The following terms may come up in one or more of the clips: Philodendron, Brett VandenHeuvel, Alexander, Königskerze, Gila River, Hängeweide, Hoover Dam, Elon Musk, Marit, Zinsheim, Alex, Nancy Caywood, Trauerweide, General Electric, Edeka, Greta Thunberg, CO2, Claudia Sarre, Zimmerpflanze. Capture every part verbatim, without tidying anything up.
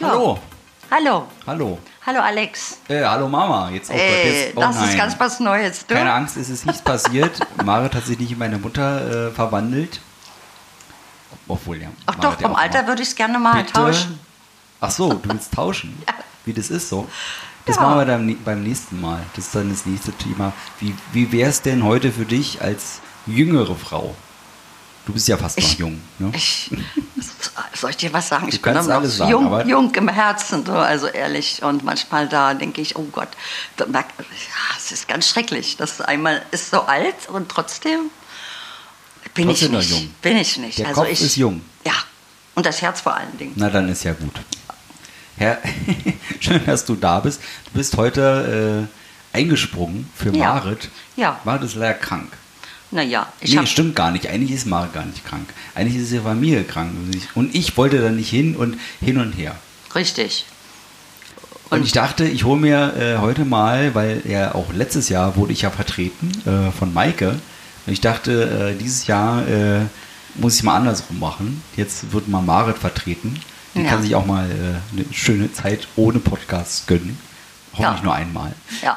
Ja. Hallo. Hallo. Hallo. Hallo Alex. Äh, hallo Mama. Jetzt auch Ey, jetzt, oh das nein. ist ganz was Neues. Du? Keine Angst, es ist nichts passiert. Marit hat sich nicht in meine Mutter äh, verwandelt. Obwohl, ja. Ach Marit doch, vom ja Alter würde ich es gerne mal Bitte? tauschen. Ach so, du willst tauschen? Ja. Wie das ist so. Das ja. machen wir dann beim nächsten Mal. Das ist dann das nächste Thema. Wie, wie wäre es denn heute für dich als jüngere Frau? Du bist ja fast ich, noch jung. Ne? Ich, soll ich dir was sagen? Du ich bin noch alles sagen, jung, aber jung im Herzen, so, also ehrlich. Und manchmal da denke ich, oh Gott, da merk, ja, es ist ganz schrecklich. Das einmal ist so alt und trotzdem bin trotzdem ich nicht. Noch jung. Bin ich nicht. Der also Kopf ich, ist jung. Ja, und das Herz vor allen Dingen. Na, dann ist ja gut. Herr, schön, dass du da bist. Du bist heute äh, eingesprungen für ja. Marit. Ja. Marit ist leider krank. Naja, ich nee, stimmt gar nicht. Eigentlich ist Marit gar nicht krank. Eigentlich ist ihre Familie krank. Und ich wollte da nicht hin und hin und her. Richtig. Und, und ich dachte, ich hole mir äh, heute mal, weil ja auch letztes Jahr wurde ich ja vertreten äh, von Maike. Und ich dachte, äh, dieses Jahr äh, muss ich mal andersrum machen. Jetzt wird mal Marit vertreten. Die ja. kann sich auch mal äh, eine schöne Zeit ohne Podcast gönnen. Hoffentlich ja. nur einmal. Ja.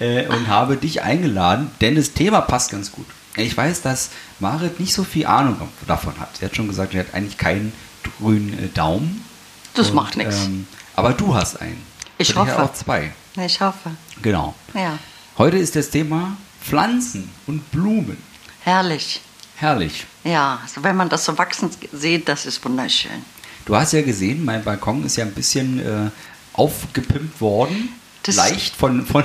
äh, und habe dich eingeladen, denn das Thema passt ganz gut. Ich weiß, dass Marit nicht so viel Ahnung davon hat. Sie hat schon gesagt, sie hat eigentlich keinen grünen Daumen. Das und, macht nichts. Ähm, aber du hast einen. Ich hoffe. Ich habe auch zwei. Ich hoffe. Genau. Ja. Heute ist das Thema Pflanzen und Blumen. Herrlich. Herrlich. Ja, also wenn man das so wachsen sieht, das ist wunderschön. Du hast ja gesehen, mein Balkon ist ja ein bisschen äh, aufgepimpt worden. Das Leicht von, von,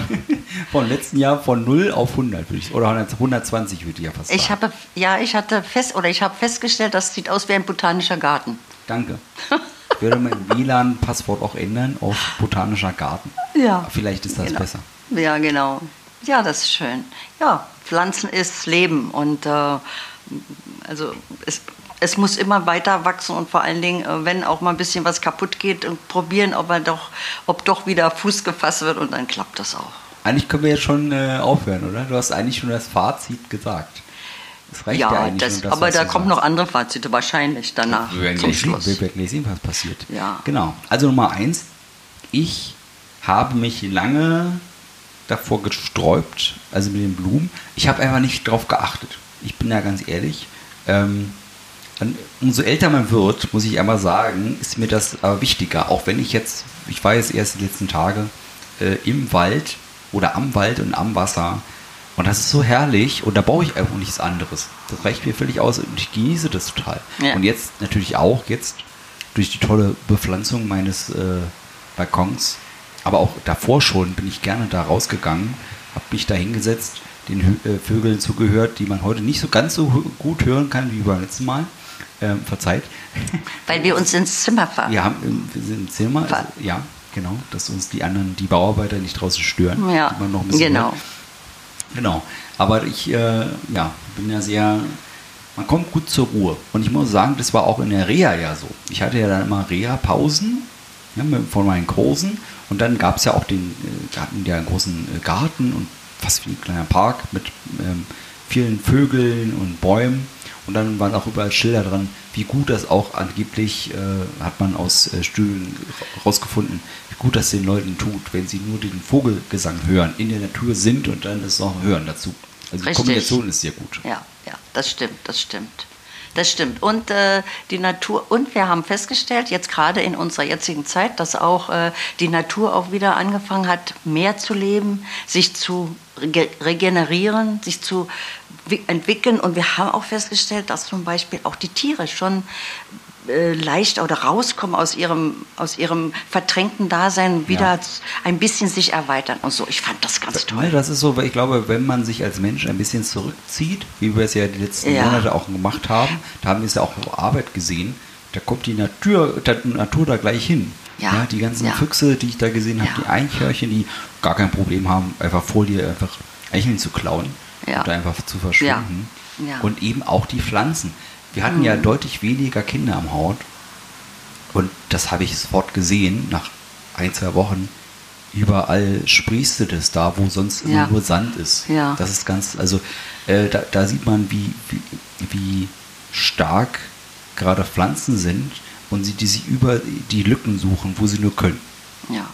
von letzten Jahr von null auf hundert, würde ich, oder hundertzwanzig würde ich ja fast sagen. Ich habe, ja, ich hatte fest, oder ich habe festgestellt, das sieht aus wie ein botanischer Garten. Danke. Ich würde mein W LAN-Passwort auch ändern auf botanischer Garten. Ja. Vielleicht ist das genau. besser. Ja, genau. Ja, das ist schön. Ja, Pflanzen ist Leben und äh, also es Es muss immer weiter wachsen und vor allen Dingen, wenn auch mal ein bisschen was kaputt geht, und probieren, ob, er doch, ob doch wieder Fuß gefasst wird und dann klappt das auch. Eigentlich können wir jetzt schon äh, aufhören, oder? Du hast eigentlich schon das Fazit gesagt. Das reicht ja, ja eigentlich das, schon, das, aber da kommen noch andere Fazite wahrscheinlich danach wir werden zum gleich Schluss. Wir werden gleich sehen, was passiert. Ja. Genau. Also Nummer eins, ich habe mich lange davor gesträubt, also mit den Blumen. Ich habe einfach nicht drauf geachtet. Ich bin da ganz ehrlich. Ähm, Dann, umso älter man wird, muss ich einmal sagen, ist mir das aber wichtiger. Auch wenn ich jetzt, ich war jetzt erst die letzten Tage äh, im Wald oder am Wald und am Wasser. Und das ist so herrlich und da brauche ich einfach nichts anderes. Das reicht mir völlig aus und ich genieße das total. Ja. Und jetzt natürlich auch, jetzt durch die tolle Bepflanzung meines äh, Balkons, aber auch davor schon bin ich gerne da rausgegangen, habe mich da hingesetzt, den äh, Vögeln zugehört, die man heute nicht so ganz so gut hören kann wie beim letzten Mal. Ähm, verzeiht. Weil wir uns ins Zimmer fahren. Ja, wir sind im Zimmer. Fahr also, ja, genau. Dass uns die anderen, die Bauarbeiter nicht draußen stören. Ja, immer noch ein bisschen genau. Mehr. Genau. Aber ich äh, ja, bin ja sehr, man kommt gut zur Ruhe. Und ich muss sagen, das war auch in der Reha ja so. Ich hatte ja dann immer Reha-Pausen ja, von meinen Kursen. Und dann gab es ja auch den, wir hatten ja einen großen Garten und fast wie ein kleiner Park mit ähm, vielen Vögeln und Bäumen. Und dann waren auch überall Schilder dran, wie gut das auch angeblich, äh, hat man aus äh, Stühlen rausgefunden, wie gut das den Leuten tut, wenn sie nur den Vogelgesang hören, in der Natur sind und dann das noch hören dazu. Also Richtig. Die Kombination ist sehr gut. Ja, ja, das stimmt, das stimmt. Das stimmt. Und äh, die Natur, und wir haben festgestellt, jetzt gerade in unserer jetzigen Zeit, dass auch äh, die Natur auch wieder angefangen hat, mehr zu leben, sich zu rege- regenerieren, sich zu entwickeln. Und wir haben auch festgestellt, dass zum Beispiel auch die Tiere schon äh, leicht oder rauskommen aus ihrem, aus ihrem verdrängten Dasein, wieder ja. ein bisschen sich erweitern und so. Ich fand das ganz toll. Das ist so, weil ich glaube, wenn man sich als Mensch ein bisschen zurückzieht, wie wir es ja die letzten ja. Monate auch gemacht haben, da haben wir es ja auch auf Arbeit gesehen, da kommt die Natur, die Natur da gleich hin. Ja. Ja, die ganzen ja. Füchse, die ich da gesehen habe, ja. die Eichhörnchen, die gar kein Problem haben, einfach vor dir einfach Eicheln zu klauen. Ja. Und einfach zu verschwinden. Ja. Ja. Und eben auch die Pflanzen. Wir hatten mhm. ja deutlich weniger Kinder am Haut. Und das habe ich sofort gesehen, nach ein, zwei Wochen. Überall sprießt das da, wo sonst ja. immer nur Sand ist. Ja. Das ist ganz, also äh, da, da sieht man, wie, wie, wie stark gerade Pflanzen sind. und sie, die sich über die Lücken suchen, wo sie nur können. Ja,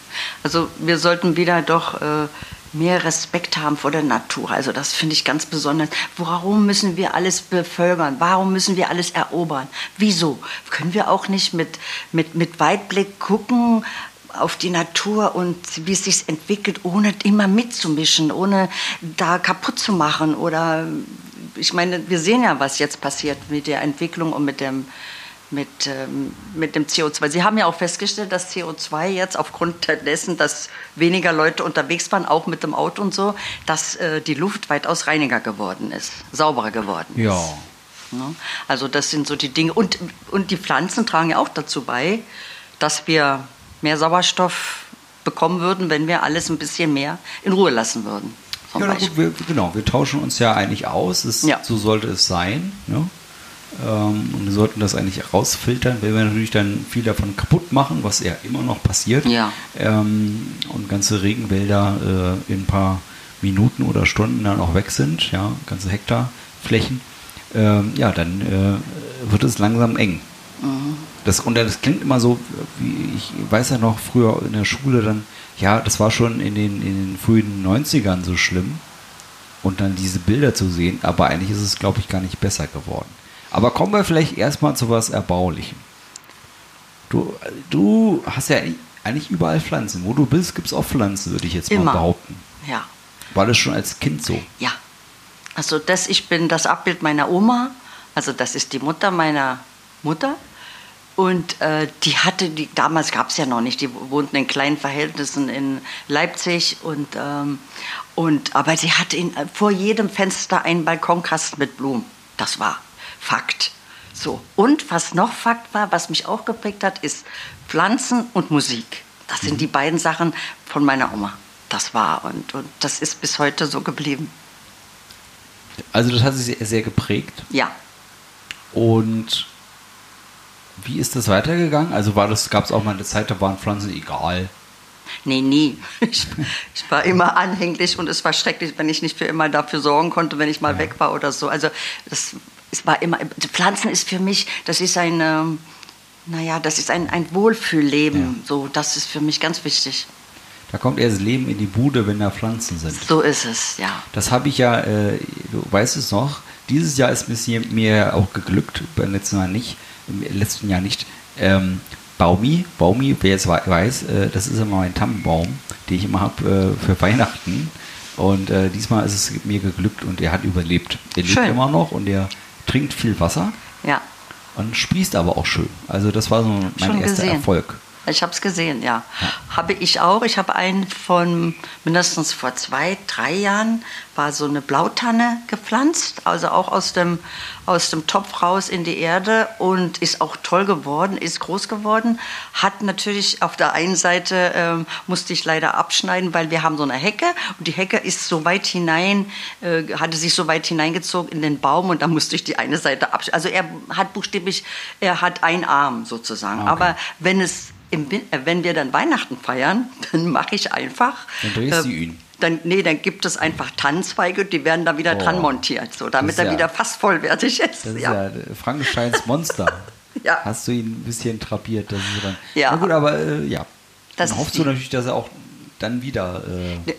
also wir sollten wieder doch äh, mehr Respekt haben vor der Natur. Also das finde ich ganz besonders. Warum müssen wir alles bevölkern? Warum müssen wir alles erobern? Wieso? Können wir auch nicht mit, mit, mit Weitblick gucken auf die Natur und wie es sich entwickelt, ohne immer mitzumischen, ohne da kaputt zu machen? Oder ich meine, wir sehen ja, was jetzt passiert mit der Entwicklung und mit dem... Mit, ähm, mit dem C O zwei. Sie haben ja auch festgestellt, dass C O zwei jetzt aufgrund dessen, dass weniger Leute unterwegs waren, auch mit dem Auto und so, dass äh, die Luft weitaus reiniger geworden ist, sauberer geworden ist. Ja. Ne? Also das sind so die Dinge. Und, und die Pflanzen tragen ja auch dazu bei, dass wir mehr Sauerstoff bekommen würden, wenn wir alles ein bisschen mehr in Ruhe lassen würden. Ja, gut, wir, genau, wir tauschen uns ja eigentlich aus. Es, ja. So sollte es sein. Ne? Und wir sollten das eigentlich rausfiltern, weil wir natürlich dann viel davon kaputt machen, was ja immer noch passiert. Ja. Ähm, und ganze Regenwälder äh, in ein paar Minuten oder Stunden dann auch weg sind, ja, ganze Hektarflächen. Ähm, ja, dann äh, wird es langsam eng. Mhm. Das, und das klingt immer so, wie ich weiß ja noch früher in der Schule dann, ja, das war schon in den, in den frühen neunzigern so schlimm und dann diese Bilder zu sehen, aber eigentlich ist es, glaube ich, gar nicht besser geworden. Aber kommen wir vielleicht erstmal zu was Erbaulichem. Du, du hast ja eigentlich überall Pflanzen. Wo du bist, gibt es auch Pflanzen, würde ich jetzt Immer. mal behaupten. Ja. War das schon als Kind so? Ja. Also das, ich bin das Abbild meiner Oma. Also das ist die Mutter meiner Mutter. Und äh, die hatte, die damals gab es ja noch nicht, die wohnten in kleinen Verhältnissen in Leipzig. Und, ähm, und, aber sie hatte in, vor jedem Fenster einen Balkonkasten mit Blumen. Das war Fakt. So. Und was noch Fakt war, was mich auch geprägt hat, ist Pflanzen und Musik. Das sind die beiden Sachen von meiner Oma. Das war und, und das ist bis heute so geblieben. Also das hat sie sehr, sehr geprägt? Ja. Und wie ist das weitergegangen? Also war das, gab es auch mal eine Zeit, da waren Pflanzen egal? Nee, nie. Ich, ich war immer anhänglich und es war schrecklich, wenn ich nicht für immer dafür sorgen konnte, wenn ich mal ja. weg war oder so. Also das... Es war immer, Pflanzen ist für mich, das ist ein, ähm, naja, das ist ein, ein Wohlfühlleben. Ja. So, das ist für mich ganz wichtig. Da kommt erst Leben in die Bude, wenn da Pflanzen sind. So ist es, ja. Das habe ich ja, äh, du weißt es noch, dieses Jahr ist mir auch geglückt, beim letzten Jahr nicht, im letzten Jahr nicht. Ähm, Baumi, Baumi, wer jetzt weiß, äh, das ist immer mein Tannenbaum, den ich immer habe äh, für Weihnachten. Und äh, diesmal ist es mir geglückt und er hat überlebt. Er lebt immer noch und er trinkt viel Wasser ja. und sprießt aber auch schön. Also das war so mein Schon erster gesehen. Erfolg. Ich habe es gesehen, ja. ja. Habe ich auch. Ich habe einen von mindestens vor zwei, drei Jahren, war so eine Blautanne gepflanzt, also auch aus dem, aus dem Topf raus in die Erde und ist auch toll geworden, ist groß geworden. Hat natürlich auf der einen Seite, ähm, musste ich leider abschneiden, weil wir haben so eine Hecke und die Hecke ist so weit hinein, äh, hatte sich so weit hineingezogen in den Baum und da musste ich die eine Seite abschneiden. Also er hat buchstäblich, er hat einen Arm sozusagen, okay. aber wenn es Im, wenn wir dann Weihnachten feiern, dann mache ich einfach. Dann drehst du äh, ihn. Dann, nee, dann gibt es einfach Tannenzweige, die werden da wieder oh, dran montiert, so, damit er ja, wieder fast vollwertig ist. Das ja. ist ja Frankensteins Monster. ja. Hast du ihn ein bisschen trapiert. Das ist dann, ja. Na gut, aber äh, ja. Das dann hoffst du natürlich, dass er auch dann wieder... Äh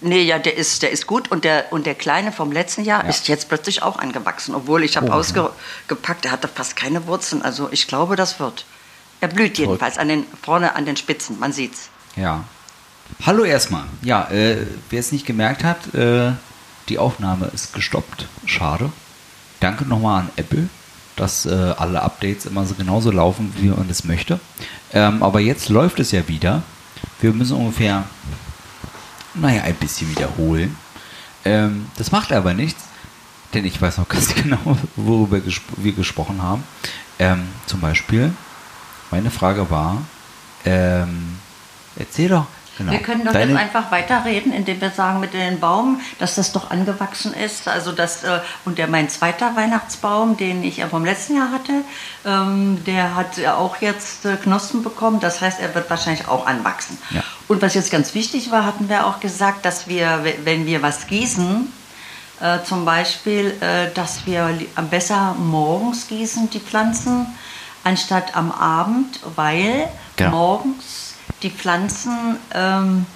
nee, ja, der ist, der ist gut und der, und der Kleine vom letzten Jahr ja. ist jetzt plötzlich auch angewachsen, obwohl ich habe oh, ausgepackt, ja. er hatte fast keine Wurzeln, also ich glaube, das wird... Er blüht jedenfalls an den, vorne an den Spitzen, man sieht's. Ja. Hallo erstmal. Ja, äh, wer es nicht gemerkt hat, äh, die Aufnahme ist gestoppt. Schade. Danke nochmal an Apple, dass äh, alle Updates immer so genauso laufen, wie man es möchte. Ähm, aber jetzt läuft es ja wieder. Wir müssen ungefähr, naja, ein bisschen wiederholen. Ähm, das macht aber nichts, denn ich weiß noch ganz genau, worüber gesp- wir gesprochen haben. Ähm, zum Beispiel... Meine Frage war, ähm, erzähl doch. Genau, wir können doch deine... jetzt einfach weiterreden, indem wir sagen mit dem Baum, dass das doch angewachsen ist. Also das, äh, und der, mein zweiter Weihnachtsbaum, den ich ja vom letzten Jahr hatte, ähm, der hat ja auch jetzt äh, Knospen bekommen. Das heißt, er wird wahrscheinlich auch anwachsen. Ja. Und was jetzt ganz wichtig war, hatten wir auch gesagt, dass wir, wenn wir was gießen, äh, zum Beispiel, äh, dass wir besser morgens gießen, die Pflanzen, anstatt am Abend, weil genau. morgens die Pflanzen ähm,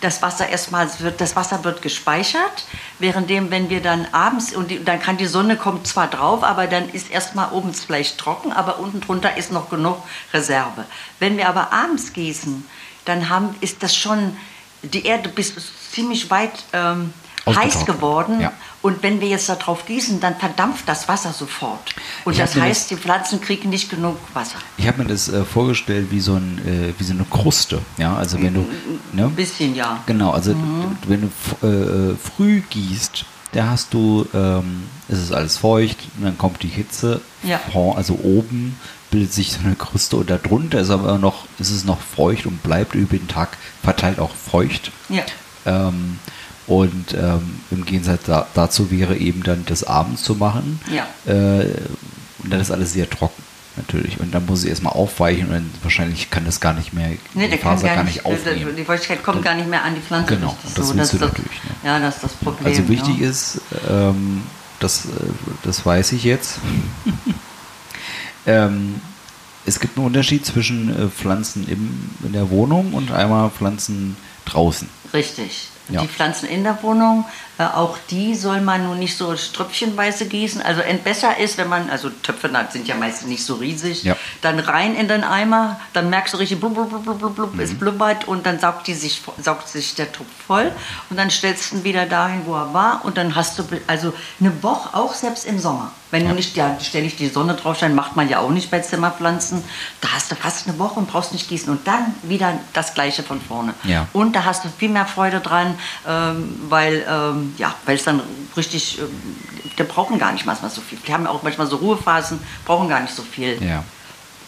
das Wasser erstmal wird, das Wasser wird gespeichert, währenddem, wenn wir dann abends, und die, dann kann die Sonne kommt zwar drauf, aber dann ist erstmal oben vielleicht trocken, aber unten drunter ist noch genug Reserve. Wenn wir aber abends gießen, dann haben, ist das schon, die Erde ist ziemlich weit ähm, heiß geworden ja. und wenn wir jetzt darauf gießen, dann verdampft das Wasser sofort und ich das heißt, das, die Pflanzen kriegen nicht genug Wasser. Ich habe mir das äh, vorgestellt wie so, ein, äh, wie so eine Kruste, ja, also wenn du... Ne? Ein bisschen, ja. Genau, also mhm. wenn du äh, früh gießt, da hast du, ähm, es ist alles feucht und dann kommt die Hitze, ja. also oben bildet sich so eine Kruste und darunter ist aber noch, ist es noch feucht und bleibt über den Tag verteilt auch feucht. Ja. Ähm, Und ähm, im Gegensatz da, dazu wäre eben dann das abends zu machen. Ja. Äh, und dann ist alles sehr trocken, natürlich. Und dann muss ich erstmal aufweichen und dann wahrscheinlich kann das gar nicht mehr, nee, die Faser gar nicht, gar nicht aufnehmen. Die Feuchtigkeit kommt das, gar nicht mehr an die Pflanze. Genau, das, das so, willst das, du natürlich. Das, ne? Ja, das ist das Problem. Also wichtig ja. ist, ähm, das, äh, das weiß ich jetzt, ähm, es gibt einen Unterschied zwischen äh, Pflanzen im, in der Wohnung und einmal Pflanzen draußen. Richtig. Ja. Die Pflanzen in der Wohnung, äh, auch die soll man nun nicht so ströpfchenweise gießen. Also besser ist, wenn man, also Töpfe sind ja meistens nicht so riesig, ja. dann rein in den Eimer, dann merkst du richtig, blub, blub, blub, blub, mhm. es blubbert und dann saugt, die sich, saugt sich der Topf voll und dann stellst du ihn wieder dahin, wo er war und dann hast du, also eine Woche auch selbst im Sommer. Wenn ja. du nicht ja, ständig die Sonne drauf scheint, macht man ja auch nicht bei Zimmerpflanzen. Da hast du fast eine Woche und brauchst nicht gießen. Und dann wieder das Gleiche von vorne. Ja. Und da hast du viel mehr Freude dran, ähm, weil ähm, ja, weil es dann richtig, ähm, die brauchen gar nicht manchmal so viel. Die haben auch manchmal so Ruhephasen, brauchen gar nicht so viel. Ja.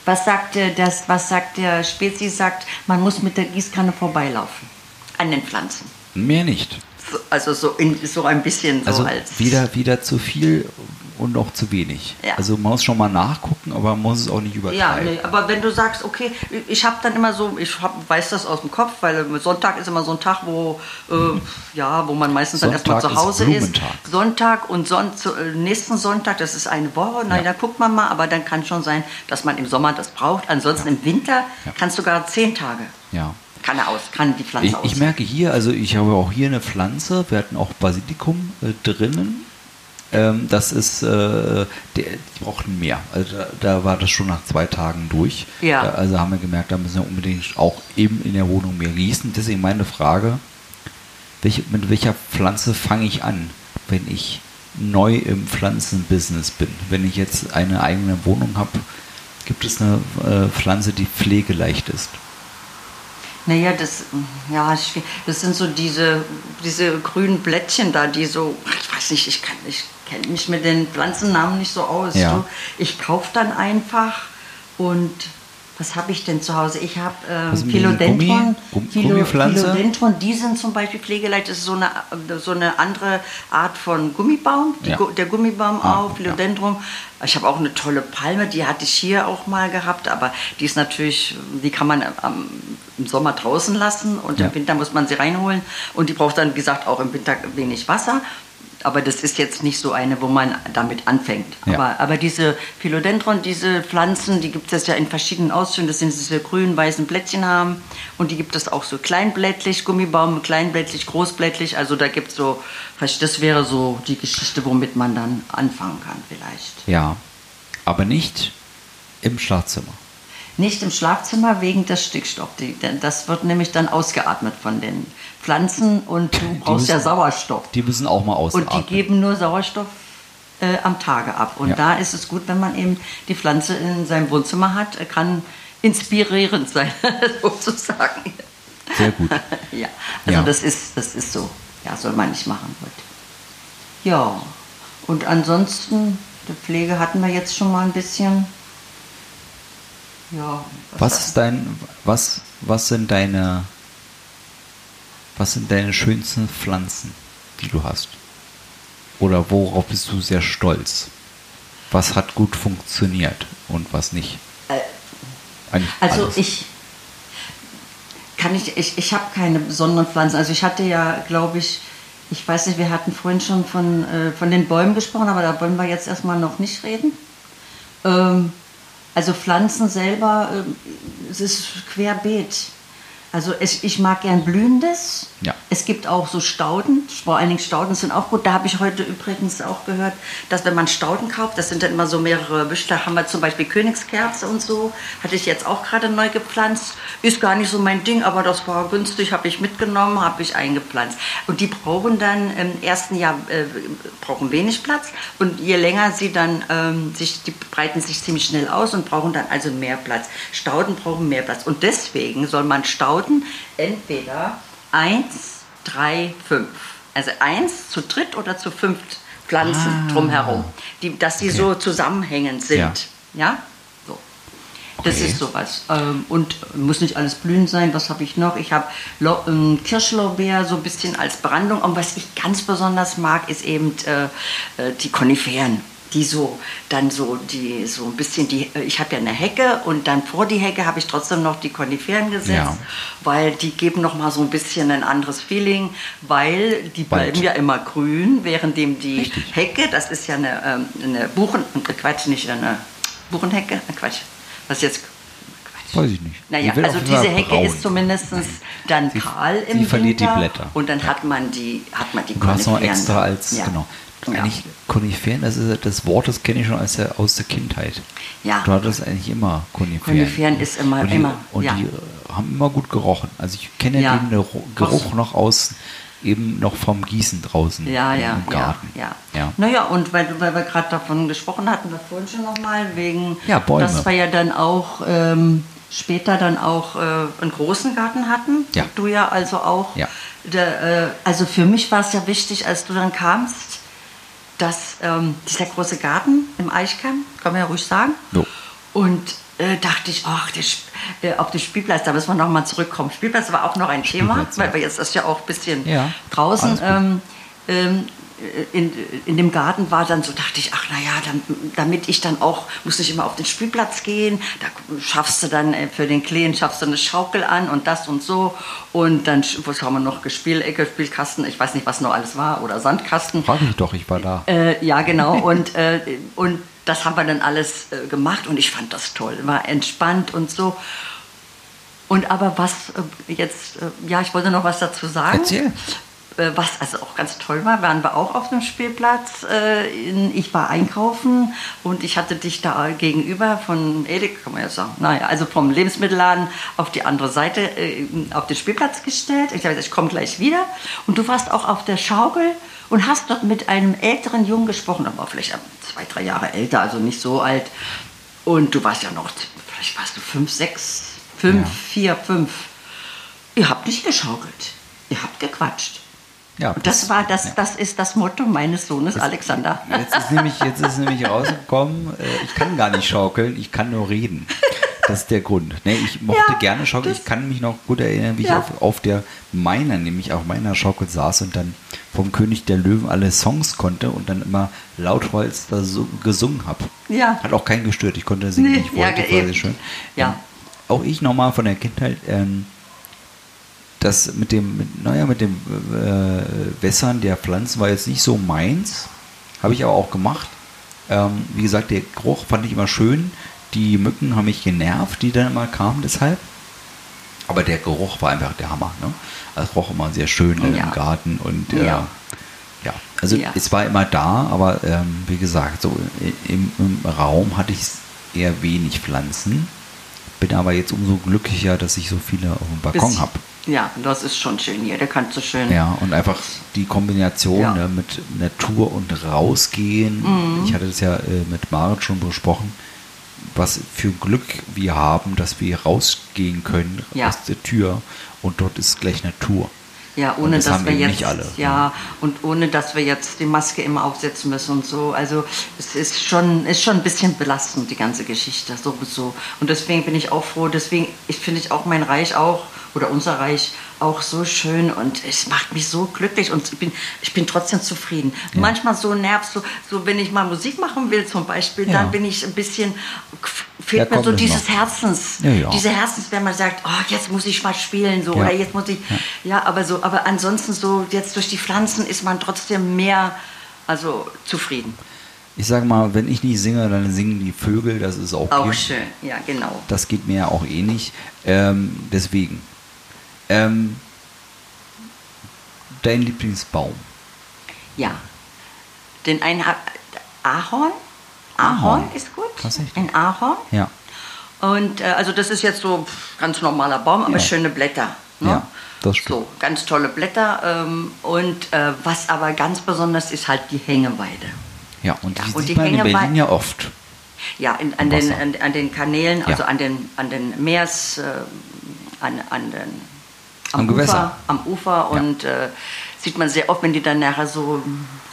Was sagt das, was sagt der Spezi? Sagt, man muss mit der Gießkanne vorbeilaufen an den Pflanzen. Mehr nicht. So, also so, in, so ein bisschen so also als... Wieder, wieder zu viel... und auch zu wenig. Ja. Also man muss schon mal nachgucken, aber man muss es auch nicht übertreiben. Ja, nee, aber wenn du sagst, okay, ich habe dann immer so, ich hab, weiß das aus dem Kopf, weil Sonntag ist immer so ein Tag, wo, äh, ja, wo man meistens Sonntag dann erstmal zu Hause ist. ist. Sonntag und Son zu, äh, nächsten Sonntag, das ist eine Woche, na, ja. da guckt man mal, aber dann kann schon sein, dass man im Sommer das braucht. Ansonsten ja. im Winter ja. kannst du sogar zehn Tage. Ja. Kann er aus, kann die Pflanze ich, aus. Ich merke hier, also ich habe auch hier eine Pflanze, wir hatten auch Basilikum äh, drinnen. Ähm, das ist, äh, der, die brauchten mehr. Also da, da war das schon nach zwei Tagen durch. Ja. Da, also haben wir gemerkt, da müssen wir unbedingt auch eben in der Wohnung mehr gießen. Deswegen meine Frage, welche, mit welcher Pflanze fange ich an, wenn ich neu im Pflanzenbusiness bin? Wenn ich jetzt eine eigene Wohnung habe, gibt es eine äh, Pflanze, die pflegeleicht ist? Naja, das, ja, das sind so diese, diese grünen Blättchen da, die so, ich weiß nicht, ich kann nicht. kenne mich mit den Pflanzennamen nicht so aus. Ja. Du, ich kaufe dann einfach und was habe ich denn zu Hause? Ich habe äh, Philodendron, Gummi, Philodendron, die sind zum Beispiel pflegeleicht, das ist so eine, so eine andere Art von Gummibaum, die, ja. der Gummibaum ah, auch, Philodendron. Ja. Ich habe auch eine tolle Palme, die hatte ich hier auch mal gehabt, aber die ist natürlich, die kann man am ähm, im Sommer draußen lassen und ja. im Winter muss man sie reinholen und die braucht dann, wie gesagt, auch im Winter wenig Wasser. Aber das ist jetzt nicht so eine, wo man damit anfängt. Ja. Aber, aber diese Philodendron, diese Pflanzen, die gibt es ja in verschiedenen Ausführungen. Das sind diese grünen, weißen Blättchen haben. Und die gibt es auch so kleinblättlich, Gummibaum, kleinblättlich, großblättlich. Also da gibt es so, das wäre so die Geschichte, womit man dann anfangen kann vielleicht. Ja, aber nicht im Schlafzimmer. Nicht im Schlafzimmer wegen des Stickstoffs. Das wird nämlich dann ausgeatmet von den Pflanzen und du brauchst müssen, ja Sauerstoff. Die müssen auch mal ausatmen. Und die geben nur Sauerstoff äh, am Tage ab. Und ja. da ist es gut, wenn man eben die Pflanze in seinem Wohnzimmer hat, kann inspirierend sein, sozusagen. Sehr gut. ja, also ja. Das, ist, das ist so. Ja, soll man nicht machen heute. Ja, und ansonsten, die Pflege hatten wir jetzt schon mal ein bisschen... Ja, was, was ist dein, was, was sind deine, was sind deine schönsten Pflanzen, die du hast? Oder worauf bist du sehr stolz? Was hat gut funktioniert und was nicht? Eigentlich also alles. ich kann nicht, ich, ich habe keine besonderen Pflanzen. Also ich hatte ja, glaube ich, ich weiß nicht, wir hatten vorhin schon von, äh, von den Bäumen gesprochen, aber da wollen wir jetzt erstmal noch nicht reden. Ähm, Also Pflanzen selber, es ist querbeet. Also es, ich mag gern Blühendes. Ja. Es gibt auch so Stauden, vor allen Dingen Stauden sind auch gut. Da habe ich heute übrigens auch gehört, dass wenn man Stauden kauft, das sind dann immer so mehrere Büsche, da haben wir zum Beispiel Königskerze und so, hatte ich jetzt auch gerade neu gepflanzt. Ist gar nicht so mein Ding, aber das war günstig, habe ich mitgenommen, habe ich eingepflanzt. Und die brauchen dann im ersten Jahr äh, brauchen wenig Platz und je länger sie dann, ähm, sich, die breiten sich ziemlich schnell aus und brauchen dann also mehr Platz. Stauden brauchen mehr Platz und deswegen soll man Stauden entweder eins, drei, fünf. Also eins zu dritt oder zu fünft Pflanzen ah, drumherum, die, dass die okay. so zusammenhängend sind. Ja, ja? So. Okay. Das ist sowas. Ähm, und muss nicht alles blühen sein. Was habe ich noch? Ich habe ähm, Kirschlorbeer so ein bisschen als Brandung. Und was ich ganz besonders mag, ist eben äh, die Koniferen. Die so, dann so, die so ein bisschen, die, ich habe ja eine Hecke und dann vor die Hecke habe ich trotzdem noch die Koniferen gesetzt, ja. weil die geben nochmal so ein bisschen ein anderes Feeling, weil die Bald. bleiben ja immer grün, währenddem die Richtig. Hecke, das ist ja eine, eine Buchen, Quatsch, nicht eine Buchenhecke, Quatsch, was jetzt, Quatsch. Weiß ich nicht. Naja, also diese Hecke braun. ist zumindest dann sie, kahl im Winter. Die verliert die Blätter. Und dann hat man die, hat man die Koniferen. extra als, ja. genau. Eigentlich ja. Koniferen, das, ist, das Wort, das kenne ich schon aus der, aus der Kindheit. Ja. Du hattest eigentlich immer Koniferen. Koniferen ist immer, und die, immer. Und ja. die haben immer gut gerochen. Also ich kenne ja. den Geruch noch aus, eben noch vom Gießen draußen ja, ja, im Garten. Ja, ja. Ja. Naja, und weil, weil wir gerade davon gesprochen hatten, wir vorhin schon nochmal, wegen, ja, Bäume. dass wir ja dann auch ähm, später dann auch äh, einen großen Garten hatten. Ja. Du ja also auch. Ja. Der, äh, also für mich war es ja wichtig, als du dann kamst, dass ähm, dieser große Garten im Eichkamm, kann man ja ruhig sagen. No. Und äh, dachte ich, ach, der, äh, auf den Spielplatz, da müssen wir nochmal zurückkommen. Spielplatz war auch noch ein Thema, weil ja. wir jetzt ist ja auch ein bisschen ja, draußen ähm, ähm, in, in dem Garten war. Dann so dachte ich, ach naja, damit ich dann auch, muss ich immer auf den Spielplatz gehen, da schaffst du dann für den Kleinen, schaffst du eine Schaukel an und das und so. Und dann, was haben wir noch gespielt, Ecke, Spielkasten, ich weiß nicht, was noch alles war, oder Sandkasten. Frag mich doch, ich war da. Äh, ja, genau. Und, äh, und das haben wir dann alles äh, gemacht und ich fand das toll, war entspannt und so. Und aber was äh, jetzt, äh, ja, ich wollte noch was dazu sagen. Erzähl. Was also auch ganz toll war, waren wir auch auf dem Spielplatz. Ich war einkaufen und ich hatte dich da gegenüber von Edeka, kann man ja sagen, naja, also vom Lebensmittelladen auf die andere Seite, auf den Spielplatz gestellt. Ich habe gesagt, ich komme gleich wieder. Und du warst auch auf der Schaukel und hast dort mit einem älteren Jungen gesprochen, aber vielleicht zwei, drei Jahre älter, also nicht so alt. Und du warst ja noch, vielleicht warst du fünf, sechs, fünf, ja. vier, fünf. Ihr habt nicht geschaukelt, ihr habt gequatscht. Ja, das, das, war, das, ja. das ist das Motto meines Sohnes das, Alexander. Jetzt ist, nämlich, jetzt ist nämlich rausgekommen, äh, ich kann gar nicht schaukeln, ich kann nur reden. Das ist der Grund. Nee, ich mochte ja, gerne schaukeln. Ich kann mich noch gut erinnern, wie ja. ich auf, auf der meiner, nämlich auf meiner Schaukel saß und dann vom König der Löwen alle Songs konnte und dann immer lautwalz da so, gesungen habe. Ja. Hat auch keinen gestört. Ich konnte singen, nee, ich wollte. Ja, sehr schön. Ja. Ähm, auch ich nochmal von der Kindheit... Ähm, Das mit dem, mit, naja, mit dem äh, Wässern der Pflanzen war jetzt nicht so meins. Habe ich aber auch gemacht. Ähm, wie gesagt, der Geruch fand ich immer schön. Die Mücken haben mich genervt, die dann immer kamen deshalb. Aber der Geruch war einfach der Hammer. Ne? Also, es roch immer sehr schön ja. im Garten. Und äh, ja. ja, also ja. es war immer da, aber ähm, wie gesagt, so im, im Raum hatte ich eher wenig Pflanzen. Bin aber jetzt umso glücklicher, dass ich so viele auf dem Balkon habe. Ja, das ist schon schön hier, da kannst du schön... Ja, und einfach die Kombination ja. ne, mit Natur und rausgehen. Mhm. Ich hatte das ja äh, mit Marit schon besprochen, was für Glück wir haben, dass wir rausgehen können ja. aus der Tür und dort ist gleich Natur. Ja, ohne das dass wir jetzt nicht alle, ja ne? und ohne dass wir jetzt die Maske immer aufsetzen müssen und so. Also es ist schon ist schon ein bisschen belastend die ganze Geschichte sowieso. Und deswegen bin ich auch froh. Deswegen ich finde ich auch mein Reich auch oder unser Reich auch so schön und es macht mich so glücklich und ich bin ich bin trotzdem zufrieden. Ja. Manchmal so nervst du, so wenn ich mal Musik machen will zum Beispiel, ja. dann bin ich ein bisschen fehlt ja, mir so dieses noch. Herzens, ja, ja. diese Herzens, wenn man sagt, oh, jetzt muss ich mal spielen so ja. oder jetzt muss ich, ja. ja, aber so, aber ansonsten so jetzt durch die Pflanzen ist man trotzdem mehr, also zufrieden. ich sage mal, wenn ich nicht singe, dann singen die Vögel, das ist auch, auch schön, ja, genau. Das geht mir ja auch eh nicht. Ähm, deswegen. Ähm, dein Lieblingsbaum? Ja. Den einen Ahorn. Ahorn ist gut. Ein Ahorn. Ja. Und äh, also das ist jetzt so ganz normaler Baum, aber ja, schöne Blätter. Ne? Ja, das stimmt. So, ganz tolle Blätter. Ähm, und äh, was aber ganz besonders ist halt die Hängeweide. Ja, und die, ja, und die man in Berlin ja oft. Ja, in, an, den, an, an den Kanälen, also ja, an den, an den Meers, äh, an, an den, am, am Ufer. Gewässer. Am Ufer, ja. Und äh, sieht man sehr oft, wenn die dann nachher so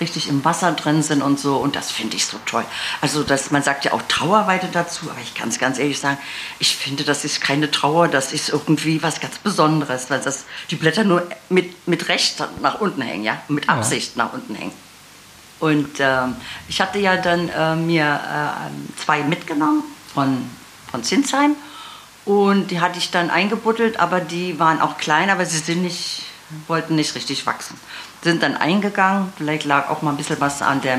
richtig im Wasser drin sind und so. Und das finde ich so toll. Also das, man sagt ja auch Trauerweide dazu, aber ich kann es ganz ehrlich sagen, ich finde, das ist keine Trauer, das ist irgendwie was ganz Besonderes, weil das, die Blätter nur mit, mit Recht nach unten hängen, ja, mit Absicht ja, nach unten hängen. Und ähm, ich hatte ja dann äh, mir äh, zwei mitgenommen von, von Zinsheim und die hatte ich dann eingebuddelt, aber die waren auch klein, aber sie sind nicht... wollten nicht richtig wachsen. Sind dann eingegangen, vielleicht lag auch mal ein bisschen was an der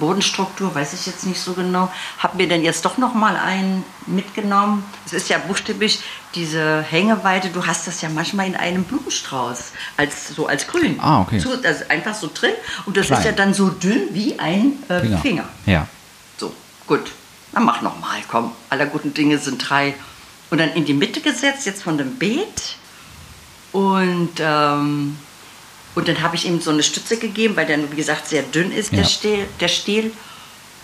Bodenstruktur, weiß ich jetzt nicht so genau. Hab mir dann jetzt doch noch mal einen mitgenommen. Es ist ja buchstäblich diese Hängeweide, du hast das ja manchmal in einem Blumenstrauß, als, so als grün. Ah, okay. So, also einfach so drin und das Klein. Ist ja dann so dünn wie ein äh, Finger. Finger. Ja. So, gut, dann mach noch mal, komm, aller guten Dinge sind drei. Und dann in die Mitte gesetzt, jetzt von dem Beet. Und, ähm, und dann habe ich ihm so eine Stütze gegeben, weil der, wie gesagt, sehr dünn ist, ja, der Stiel, der Stiel.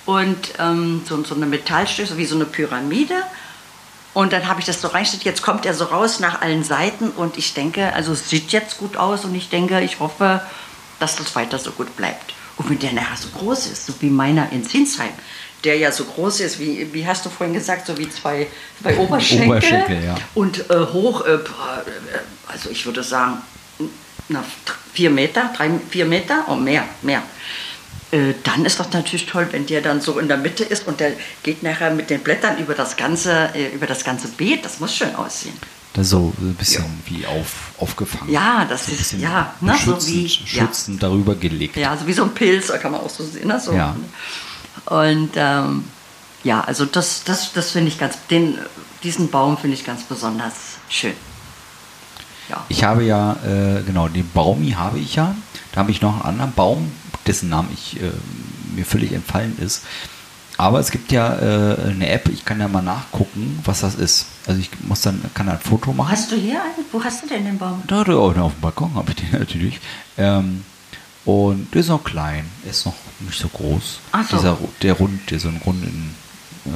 Und ähm, so, so eine Metallstütze, wie so eine Pyramide. Und dann habe ich das so reingestellt, jetzt kommt er so raus nach allen Seiten. Und ich denke, also es sieht jetzt gut aus und ich denke, ich hoffe, dass das weiter so gut bleibt. Und wenn der nachher so groß ist, so wie meiner in Zinsheim, der ja so groß ist, wie, wie hast du vorhin gesagt, so wie zwei, zwei Oberschenkel, Oberschenkel ja, und äh, hoch, äh, also ich würde sagen, na, vier Meter, drei, vier Meter, oh, mehr, mehr. Äh, dann ist das natürlich toll, wenn der dann so in der Mitte ist und der geht nachher mit den Blättern über das ganze, äh, über das ganze Beet, das muss schön aussehen. Das so ein bisschen ja, wie auf, aufgefangen. Ja, das so ist, ja, ne, so wie... Schützend ja, darüber gelegt. Ja, so wie so ein Pilz, da kann man auch so sehen, ne, so. Ja. Und ähm, ja, also das, das, das finde ich ganz, den, diesen Baum finde ich ganz besonders schön. Ja. Ich habe ja, äh, genau, den Baumi habe ich ja. Da habe ich noch einen anderen Baum, dessen Namen ich, äh, mir völlig entfallen ist. Aber es gibt ja äh, eine App, ich kann ja mal nachgucken, was das ist. Also ich muss dann, kann da ein Foto machen. Hast du hier einen? Wo hast du denn den Baum? Da, da auf dem Balkon habe ich den natürlich. Ähm, Und der ist noch klein, der ist noch nicht so groß. Ach so. Dieser, der Rund, der so einen runden äh,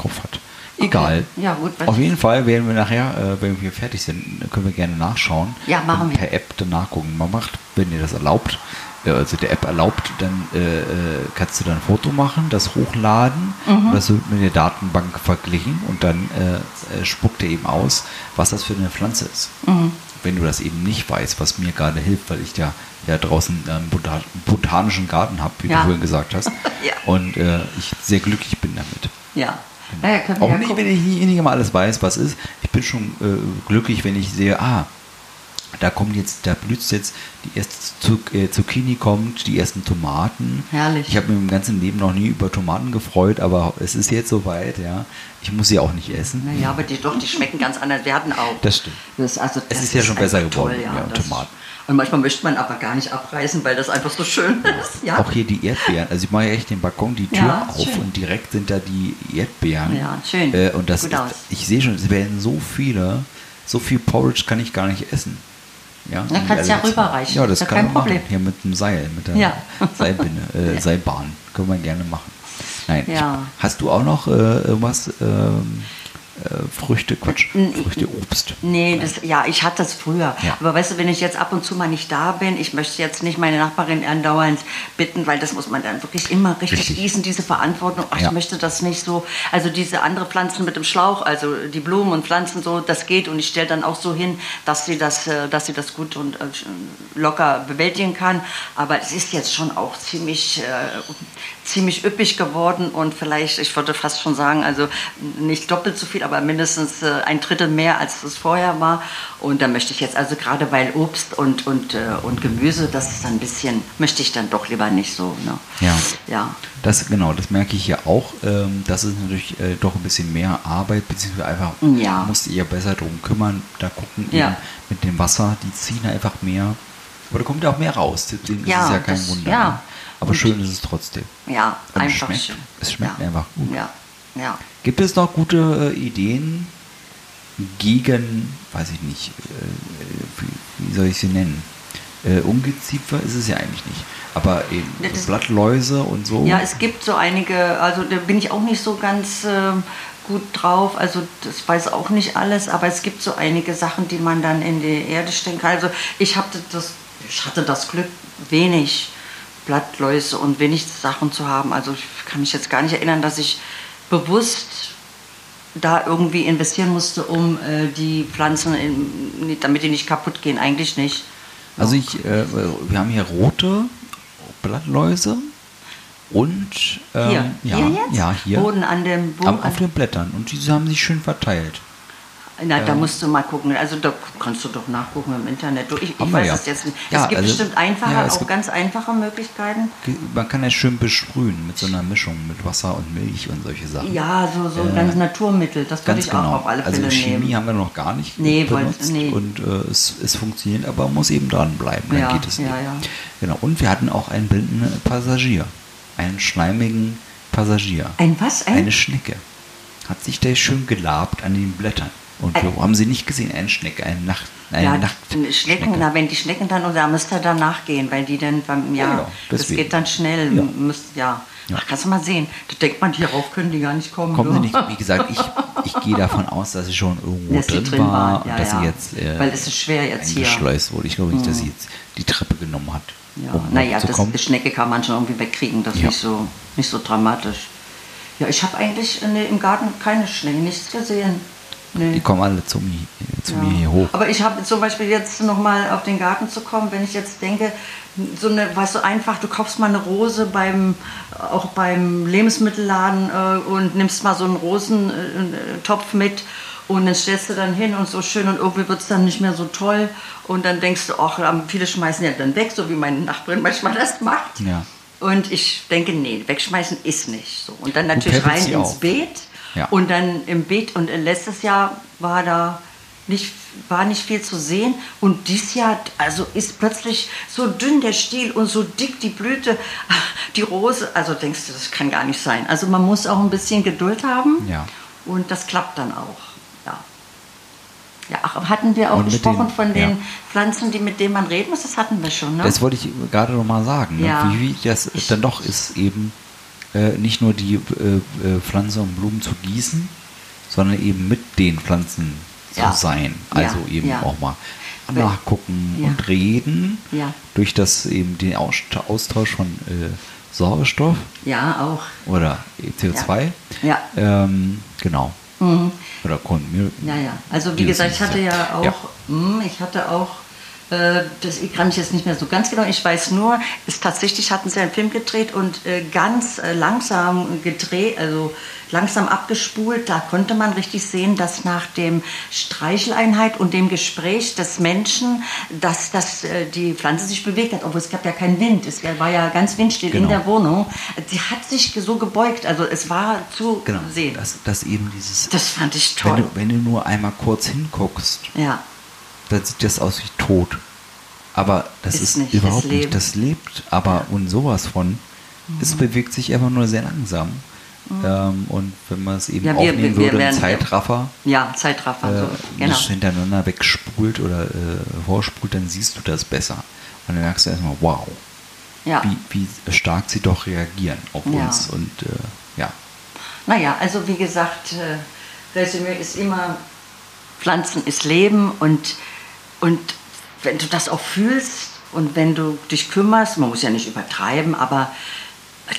Kopf hat. Egal. Okay. Ja, gut, auf jeden Fall werden wir nachher, äh, wenn wir fertig sind, können wir gerne nachschauen. Ja, machen wir. Per App dann nachgucken. Man macht, wenn ihr das erlaubt, äh, also der App erlaubt, dann äh, kannst du dann ein Foto machen, das hochladen, mhm, und das wird mit der Datenbank verglichen und dann äh, spuckt er eben aus, was das für eine Pflanze ist. Mhm. Wenn du das eben nicht weißt, was mir gerade hilft, weil ich ja, ja draußen einen Botan- botanischen Garten habe, wie ja, du vorhin gesagt hast. Ja. Und äh, ich sehr glücklich bin damit. Ja. Genau. Ja, können wir auch ja nicht, gucken, wenn ich nicht, nicht mal alles weiß, was ist. Ich bin schon äh, glücklich, wenn ich sehe, ah, da kommt jetzt, da blüht jetzt, die erste Zuc- äh, Zucchini kommt, die ersten Tomaten. Herrlich. Ich habe mir im ganzen Leben noch nie über Tomaten gefreut, aber es ist jetzt soweit, ja. Ich muss sie auch nicht essen. Na ja, aber die, doch, die schmecken ganz anders. Wir hatten auch. Das stimmt. Das, also, das es ist ja schon besser geworden, toll, ja, ja, das, Tomaten. Und manchmal möchte man aber gar nicht abreißen, weil das einfach so schön ist. Ja. Auch hier die Erdbeeren. Also ich mache ja echt den Balkon, die Tür ja, auf schön, und direkt sind da die Erdbeeren. Ja, schön. Äh, und das, ist, ich sehe schon, es werden so viele, so viel Porridge kann ich gar nicht essen. Ja, da kannst du ja rüberreichen. Ja, das, das kann man machen. Problem. Hier mit dem Seil, mit der ja, Seilbinde, äh, ja. Seilbahn. Können wir gerne machen. Nein. Ja. Ich, hast du auch noch äh, irgendwas? Ähm, äh, Früchte, Quatsch. Früchte, Obst. Nee, das, ja, ich hatte das früher. Ja. Aber weißt du, wenn ich jetzt ab und zu mal nicht da bin, ich möchte jetzt nicht meine Nachbarin andauernd bitten, weil das muss man dann wirklich immer richtig, richtig. gießen, diese Verantwortung. Ach, ja. Ich möchte das nicht so. Also diese andere Pflanzen mit dem Schlauch, also die Blumen und Pflanzen, so, das geht. Und ich stelle dann auch so hin, dass sie das, dass sie das gut und locker bewältigen kann. Aber es ist jetzt schon auch ziemlich, äh, ziemlich üppig geworden und vielleicht, ich würde fast schon sagen, also nicht doppelt so viel, aber mindestens ein Drittel mehr, als es vorher war. Und da möchte ich jetzt, also gerade weil Obst und, und, und Gemüse, das ist ein bisschen, möchte ich dann doch lieber nicht so. Ne? Ja, ja. Das, genau, das merke ich ja auch. Das ist natürlich doch ein bisschen mehr Arbeit, beziehungsweise einfach ja. musst ihr besser drum kümmern, da gucken ja. eben mit dem Wasser, die ziehen einfach mehr. Aber da kommt ja auch mehr raus, deswegen ja, ist es ja kein das, Wunder. Ja. Aber und schön ist es trotzdem. Ja, und einfach es schmeckt, schön. Es schmeckt ja. einfach gut. Ja. Ja. Gibt es noch gute äh, Ideen gegen, weiß ich nicht, äh, wie, wie soll ich sie nennen? Äh, Ungeziefer ist es ja eigentlich nicht. Aber eben so Blattläuse und so. Ja, es gibt so einige, also da bin ich auch nicht so ganz äh, gut drauf, also das weiß auch nicht alles, aber es gibt so einige Sachen, die man dann in die Erde stecken kann. Also ich hatte das, ich hatte das Glück, wenig Blattläuse und wenig Sachen zu haben. Also ich kann mich jetzt gar nicht erinnern, dass ich bewusst da irgendwie investieren musste, um äh, die Pflanzen, in, damit die nicht kaputt gehen, eigentlich nicht. Also ich, äh, wir haben hier rote Blattläuse und ähm, hier. Ja, hier jetzt? Ja, hier. Boden an dem Boden auf den Blättern und die haben sich schön verteilt. Na, ähm. da musst du mal gucken. Also da kannst du doch nachgucken im Internet. Du, ich ich weiß ja. es jetzt nicht. Ja, es gibt also, bestimmt einfache, ja, es auch gibt, ganz einfache Möglichkeiten. Man kann ja schön besprühen mit so einer Mischung mit Wasser und Milch und solche Sachen. Ja, so, so ein äh, ganz Naturmittel. Das würde ich genau. auch auf alle Fälle also Chemie nehmen. Chemie haben wir noch gar nicht nee, benutzt. Nee. Und äh, es, es funktioniert, aber man muss eben dranbleiben. Dann ja, geht es nicht. Ja, ja. Genau. Und wir hatten auch einen blinden Passagier. Einen schleimigen Passagier. Ein was? Ein? Eine Schnecke. Hat sich der schön gelabt an den Blättern. Und wir haben sie nicht gesehen, eine Schnecke, eine Nacht. Eine ja, Nacht Schnecken, Schnecke. Na, wenn die Schnecken dann, oder müsst ihr dann nachgehen, weil die dann, beim, ja, ja, das geht dann schnell, ja. Müsst, ja. Ach, kannst du mal sehen, da denkt man, hierauf können die gar nicht kommen. Kommen sie nicht, wie gesagt, ich, ich gehe davon aus, dass sie schon irgendwo dass drin, drin war, ja, und dass ja. sie jetzt äh, weil es ist schwer jetzt eingeschleust hier. Wurde. Ich glaube nicht, dass sie jetzt die Treppe genommen hat, ja. um Naja, die Schnecke kann man schon irgendwie wegkriegen, das ist ja. nicht, so, nicht so dramatisch. Ja, ich habe eigentlich in, im Garten keine Schnecke, nichts gesehen. Nee. Die kommen alle zu mir, zu ja. mir hier hoch. Aber ich habe zum Beispiel jetzt nochmal auf den Garten zu kommen, wenn ich jetzt denke, so eine, weißt du, einfach, du kaufst mal eine Rose beim, auch beim Lebensmittelladen äh, und nimmst mal so einen Rosentopf mit und dann stellst du dann hin und so schön und irgendwie wird es dann nicht mehr so toll und dann denkst du, ach, viele schmeißen ja dann weg, so wie meine Nachbarin manchmal das macht. Ja. Und ich denke, nee, wegschmeißen ist nicht so. Und dann natürlich rein ins auf. Beet. Ja. Und dann im Beet, und letztes Jahr war da nicht, war nicht viel zu sehen und dieses Jahr also ist plötzlich so dünn der Stiel und so dick die Blüte, die Rose, also denkst du, das kann gar nicht sein. Also man muss auch ein bisschen Geduld haben ja. und das klappt dann auch. Ja, ja ach, hatten wir auch gesprochen den, von den ja. Pflanzen, die, mit denen man reden muss, das hatten wir schon. Ne? Das wollte ich gerade noch mal sagen, ja. ne? wie, wie das ich, dann doch ist eben... Äh, nicht nur die äh, Pflanzen und Blumen zu gießen, sondern eben mit den Pflanzen zu ja. sein. Also ja. eben ja. auch mal nachgucken ja. und reden. Ja. Durch das eben den Austausch von äh, Sauerstoff. Ja, auch. Oder C O zwei. Ja. ja. Ähm, genau. Mhm. Oder Kondensmilch. Ja, ja. Also wie gesagt, ich hatte ja auch, ja. Mh, ich hatte auch das kann ich jetzt nicht mehr so ganz genau, ich weiß nur, ist tatsächlich hatten sie einen Film gedreht und ganz langsam gedreht, also langsam abgespult, da konnte man richtig sehen, dass nach dem Streicheleinheit und dem Gespräch des Menschen, dass, dass die Pflanze sich bewegt hat, obwohl es gab ja keinen Wind, es war ja ganz windstill genau. in der Wohnung, sie hat sich so gebeugt, also es war zu genau, sehen. Das, das eben dieses... Das fand ich toll. Wenn du, wenn du nur einmal kurz hinguckst... Ja. Dann sieht das aus wie tot. Aber das ist, ist nicht, überhaupt nicht. Lebt. Das lebt, aber und sowas von. Mhm. Es bewegt sich einfach nur sehr langsam. Mhm. Ähm, und wenn man es eben ja, wir, aufnehmen wir, würde, werden, Zeitraffer. Ja, Zeitraffer. Äh, so. Genau. Wenn es hintereinander wegspult oder äh, vorspult, dann siehst du das besser. Und dann merkst du erstmal, wow, ja. wie, wie stark sie doch reagieren auf ja. uns. Und äh, ja. Naja, also wie gesagt, äh, Resümee ist immer... Pflanzen ist Leben und, und wenn du das auch fühlst und wenn du dich kümmerst, man muss ja nicht übertreiben, aber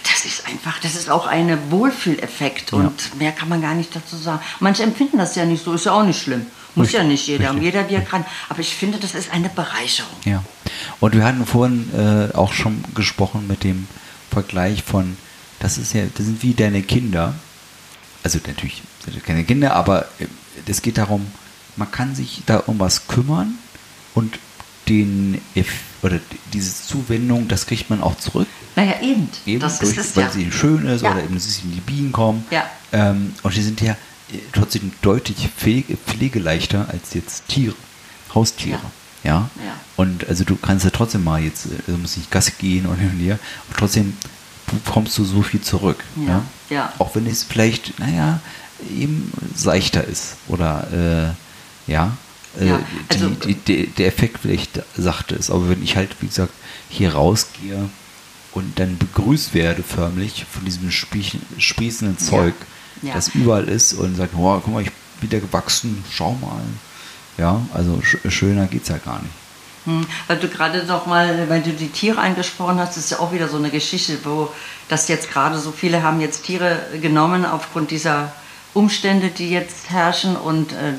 das ist einfach, das ist auch ein Wohlfühleffekt und ja. mehr kann man gar nicht dazu sagen. Manche empfinden das ja nicht so, ist ja auch nicht schlimm, muss richtig, ja nicht jeder, richtig. Jeder wie er kann, aber ich finde, das ist eine Bereicherung. Ja, und wir hatten vorhin äh, auch schon gesprochen mit dem Vergleich von, das ist ja, das sind wie deine Kinder. also natürlich sind keine Kinder, aber es geht darum, man kann sich da um was kümmern und den oder diese Zuwendung, das kriegt man auch zurück. Naja, eben. eben das durch, ist es, weil ja. sie schön ist ja. oder eben sie in die Bienen kommen. Ja. Ähm, und die sind ja trotzdem deutlich pflege, pflegeleichter als jetzt Tiere, Haustiere. Ja. ja. ja. Und also du kannst ja trotzdem mal jetzt, du musst nicht Gassi gehen und hin und her, und trotzdem bekommst du so viel zurück. Ja. ja? ja. Auch wenn es vielleicht, naja, eben seichter ist oder äh, ja. Ja, also die, die, der Effekt vielleicht sachte ist, aber wenn ich halt, wie gesagt, hier rausgehe und dann begrüßt werde förmlich von diesem spie- sprießenden Zeug, ja, ja. das überall ist und sagt, oh, guck mal, ich bin wieder gewachsen, schau mal. Ja, also sch- schöner geht's ja gar nicht. Hm, weil du gerade noch mal, wenn du die Tiere angesprochen hast, ist ja auch wieder so eine Geschichte, wo das jetzt gerade so viele haben jetzt Tiere genommen aufgrund dieser Umstände, die jetzt herrschen und, äh,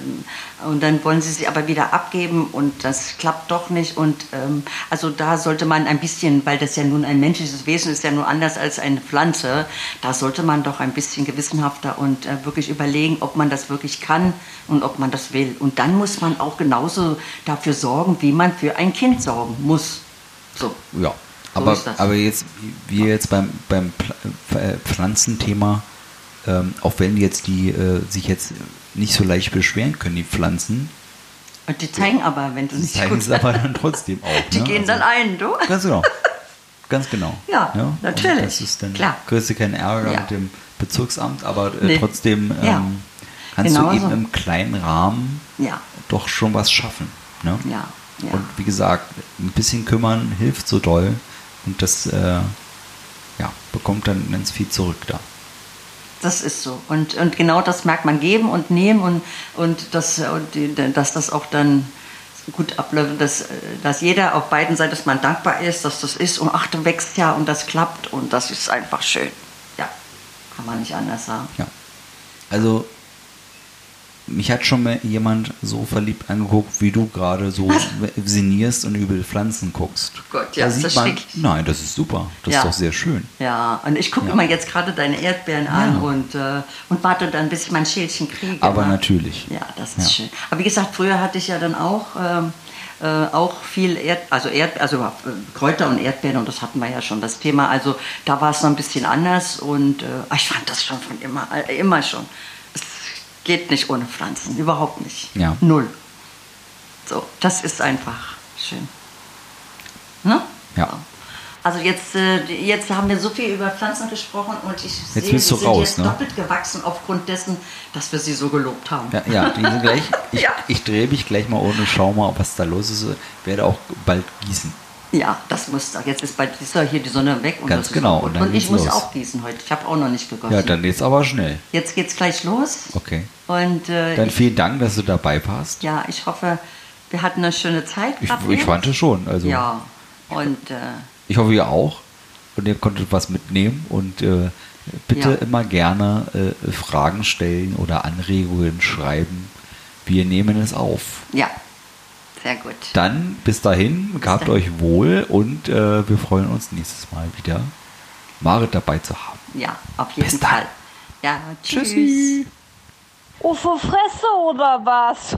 und dann wollen sie sie aber wieder abgeben und das klappt doch nicht und ähm, also da sollte man ein bisschen, weil das ja nun ein menschliches Wesen ist, ja nun anders als eine Pflanze, da sollte man doch ein bisschen gewissenhafter und äh, wirklich überlegen, ob man das wirklich kann und ob man das will. Und dann muss man auch genauso dafür sorgen, wie man für ein Kind sorgen muss. So. Ja, so aber, aber jetzt, wir jetzt beim, beim Pflanzenthema, Ähm, auch wenn jetzt die äh, sich jetzt nicht so leicht beschweren können, die Pflanzen. Und die zeigen ja. aber, wenn du nicht zeigen gut... zeigen es aber dann trotzdem auch. Die ne? gehen also, dann ein, du? Ganz genau. Ganz genau. Ja, ja? natürlich. Und das ist dann, klar. Kriegst du keinen Ärger ja. mit dem Bezirksamt, aber äh, nee. trotzdem ähm, ja. kannst genau du eben so. im kleinen Rahmen ja. doch schon was schaffen. Ne? Ja. ja. Und wie gesagt, ein bisschen kümmern hilft so doll und das äh, ja, bekommt dann ganz viel zurück da. Das ist so. Und, und genau das merkt man, geben und nehmen und, und, das, und dass das auch dann gut abläuft, dass, dass jeder auf beiden Seiten, dass man dankbar ist, dass das ist und ach, du wächst ja und das klappt und das ist einfach schön. Ja, kann man nicht anders sagen. Ja. Also, mich hat schon mal jemand so verliebt angeguckt, wie du gerade so sinnierst und über die Pflanzen guckst. Gott, ja, da ist das man, schick. Nein, das ist super. Das ja. ist doch sehr schön. Ja, und ich gucke ja. immer jetzt gerade deine Erdbeeren ja. an und, äh, und warte dann, bis ich mein Schälchen kriege. Aber ne? natürlich. Ja, das ist ja. schön. Aber wie gesagt, früher hatte ich ja dann auch, äh, auch viel Erd, also, Erd, also äh, Kräuter und Erdbeeren und das hatten wir ja schon, das Thema. Also da war es noch ein bisschen anders und äh, ich fand das schon von immer, äh, immer schon. Geht nicht ohne Pflanzen, überhaupt nicht. Ja. Null. So, das ist einfach schön. Ne? Ja. So. Also jetzt, jetzt haben wir so viel über Pflanzen gesprochen und ich jetzt sehe, die sind raus, jetzt ne? doppelt gewachsen aufgrund dessen, dass wir sie so gelobt haben. Ja, ja die sind gleich. Ich, ja. ich drehe mich gleich mal ohne, schau mal, was da los ist. Werde auch bald gießen. Ja, das muss da. Jetzt ist bald hier die Sonne weg. Und ganz das genau. Und, dann und ich muss los. auch gießen heute. Ich habe auch noch nicht gegossen. Ja, dann geht's aber schnell. Jetzt geht's gleich los. Okay. Und, äh, dann vielen ich, Dank, dass du dabei warst. Ja, ich hoffe, wir hatten eine schöne Zeit. Ich, ich fand schon. Also, ja. Und, äh, ich hoffe, ihr auch. Und ihr konntet was mitnehmen. Und äh, bitte ja. immer gerne äh, Fragen stellen oder Anregungen schreiben. Wir nehmen es auf. Ja. Sehr gut. Dann bis dahin, bis gehabt dann. euch wohl und äh, wir freuen uns nächstes Mal wieder, Marit dabei zu haben. Ja, auf jeden bis Fall. Dann. Ja, tschüss. Tschüssi. Oh, für Fresse oder was?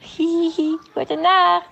Hihi, gute Nacht.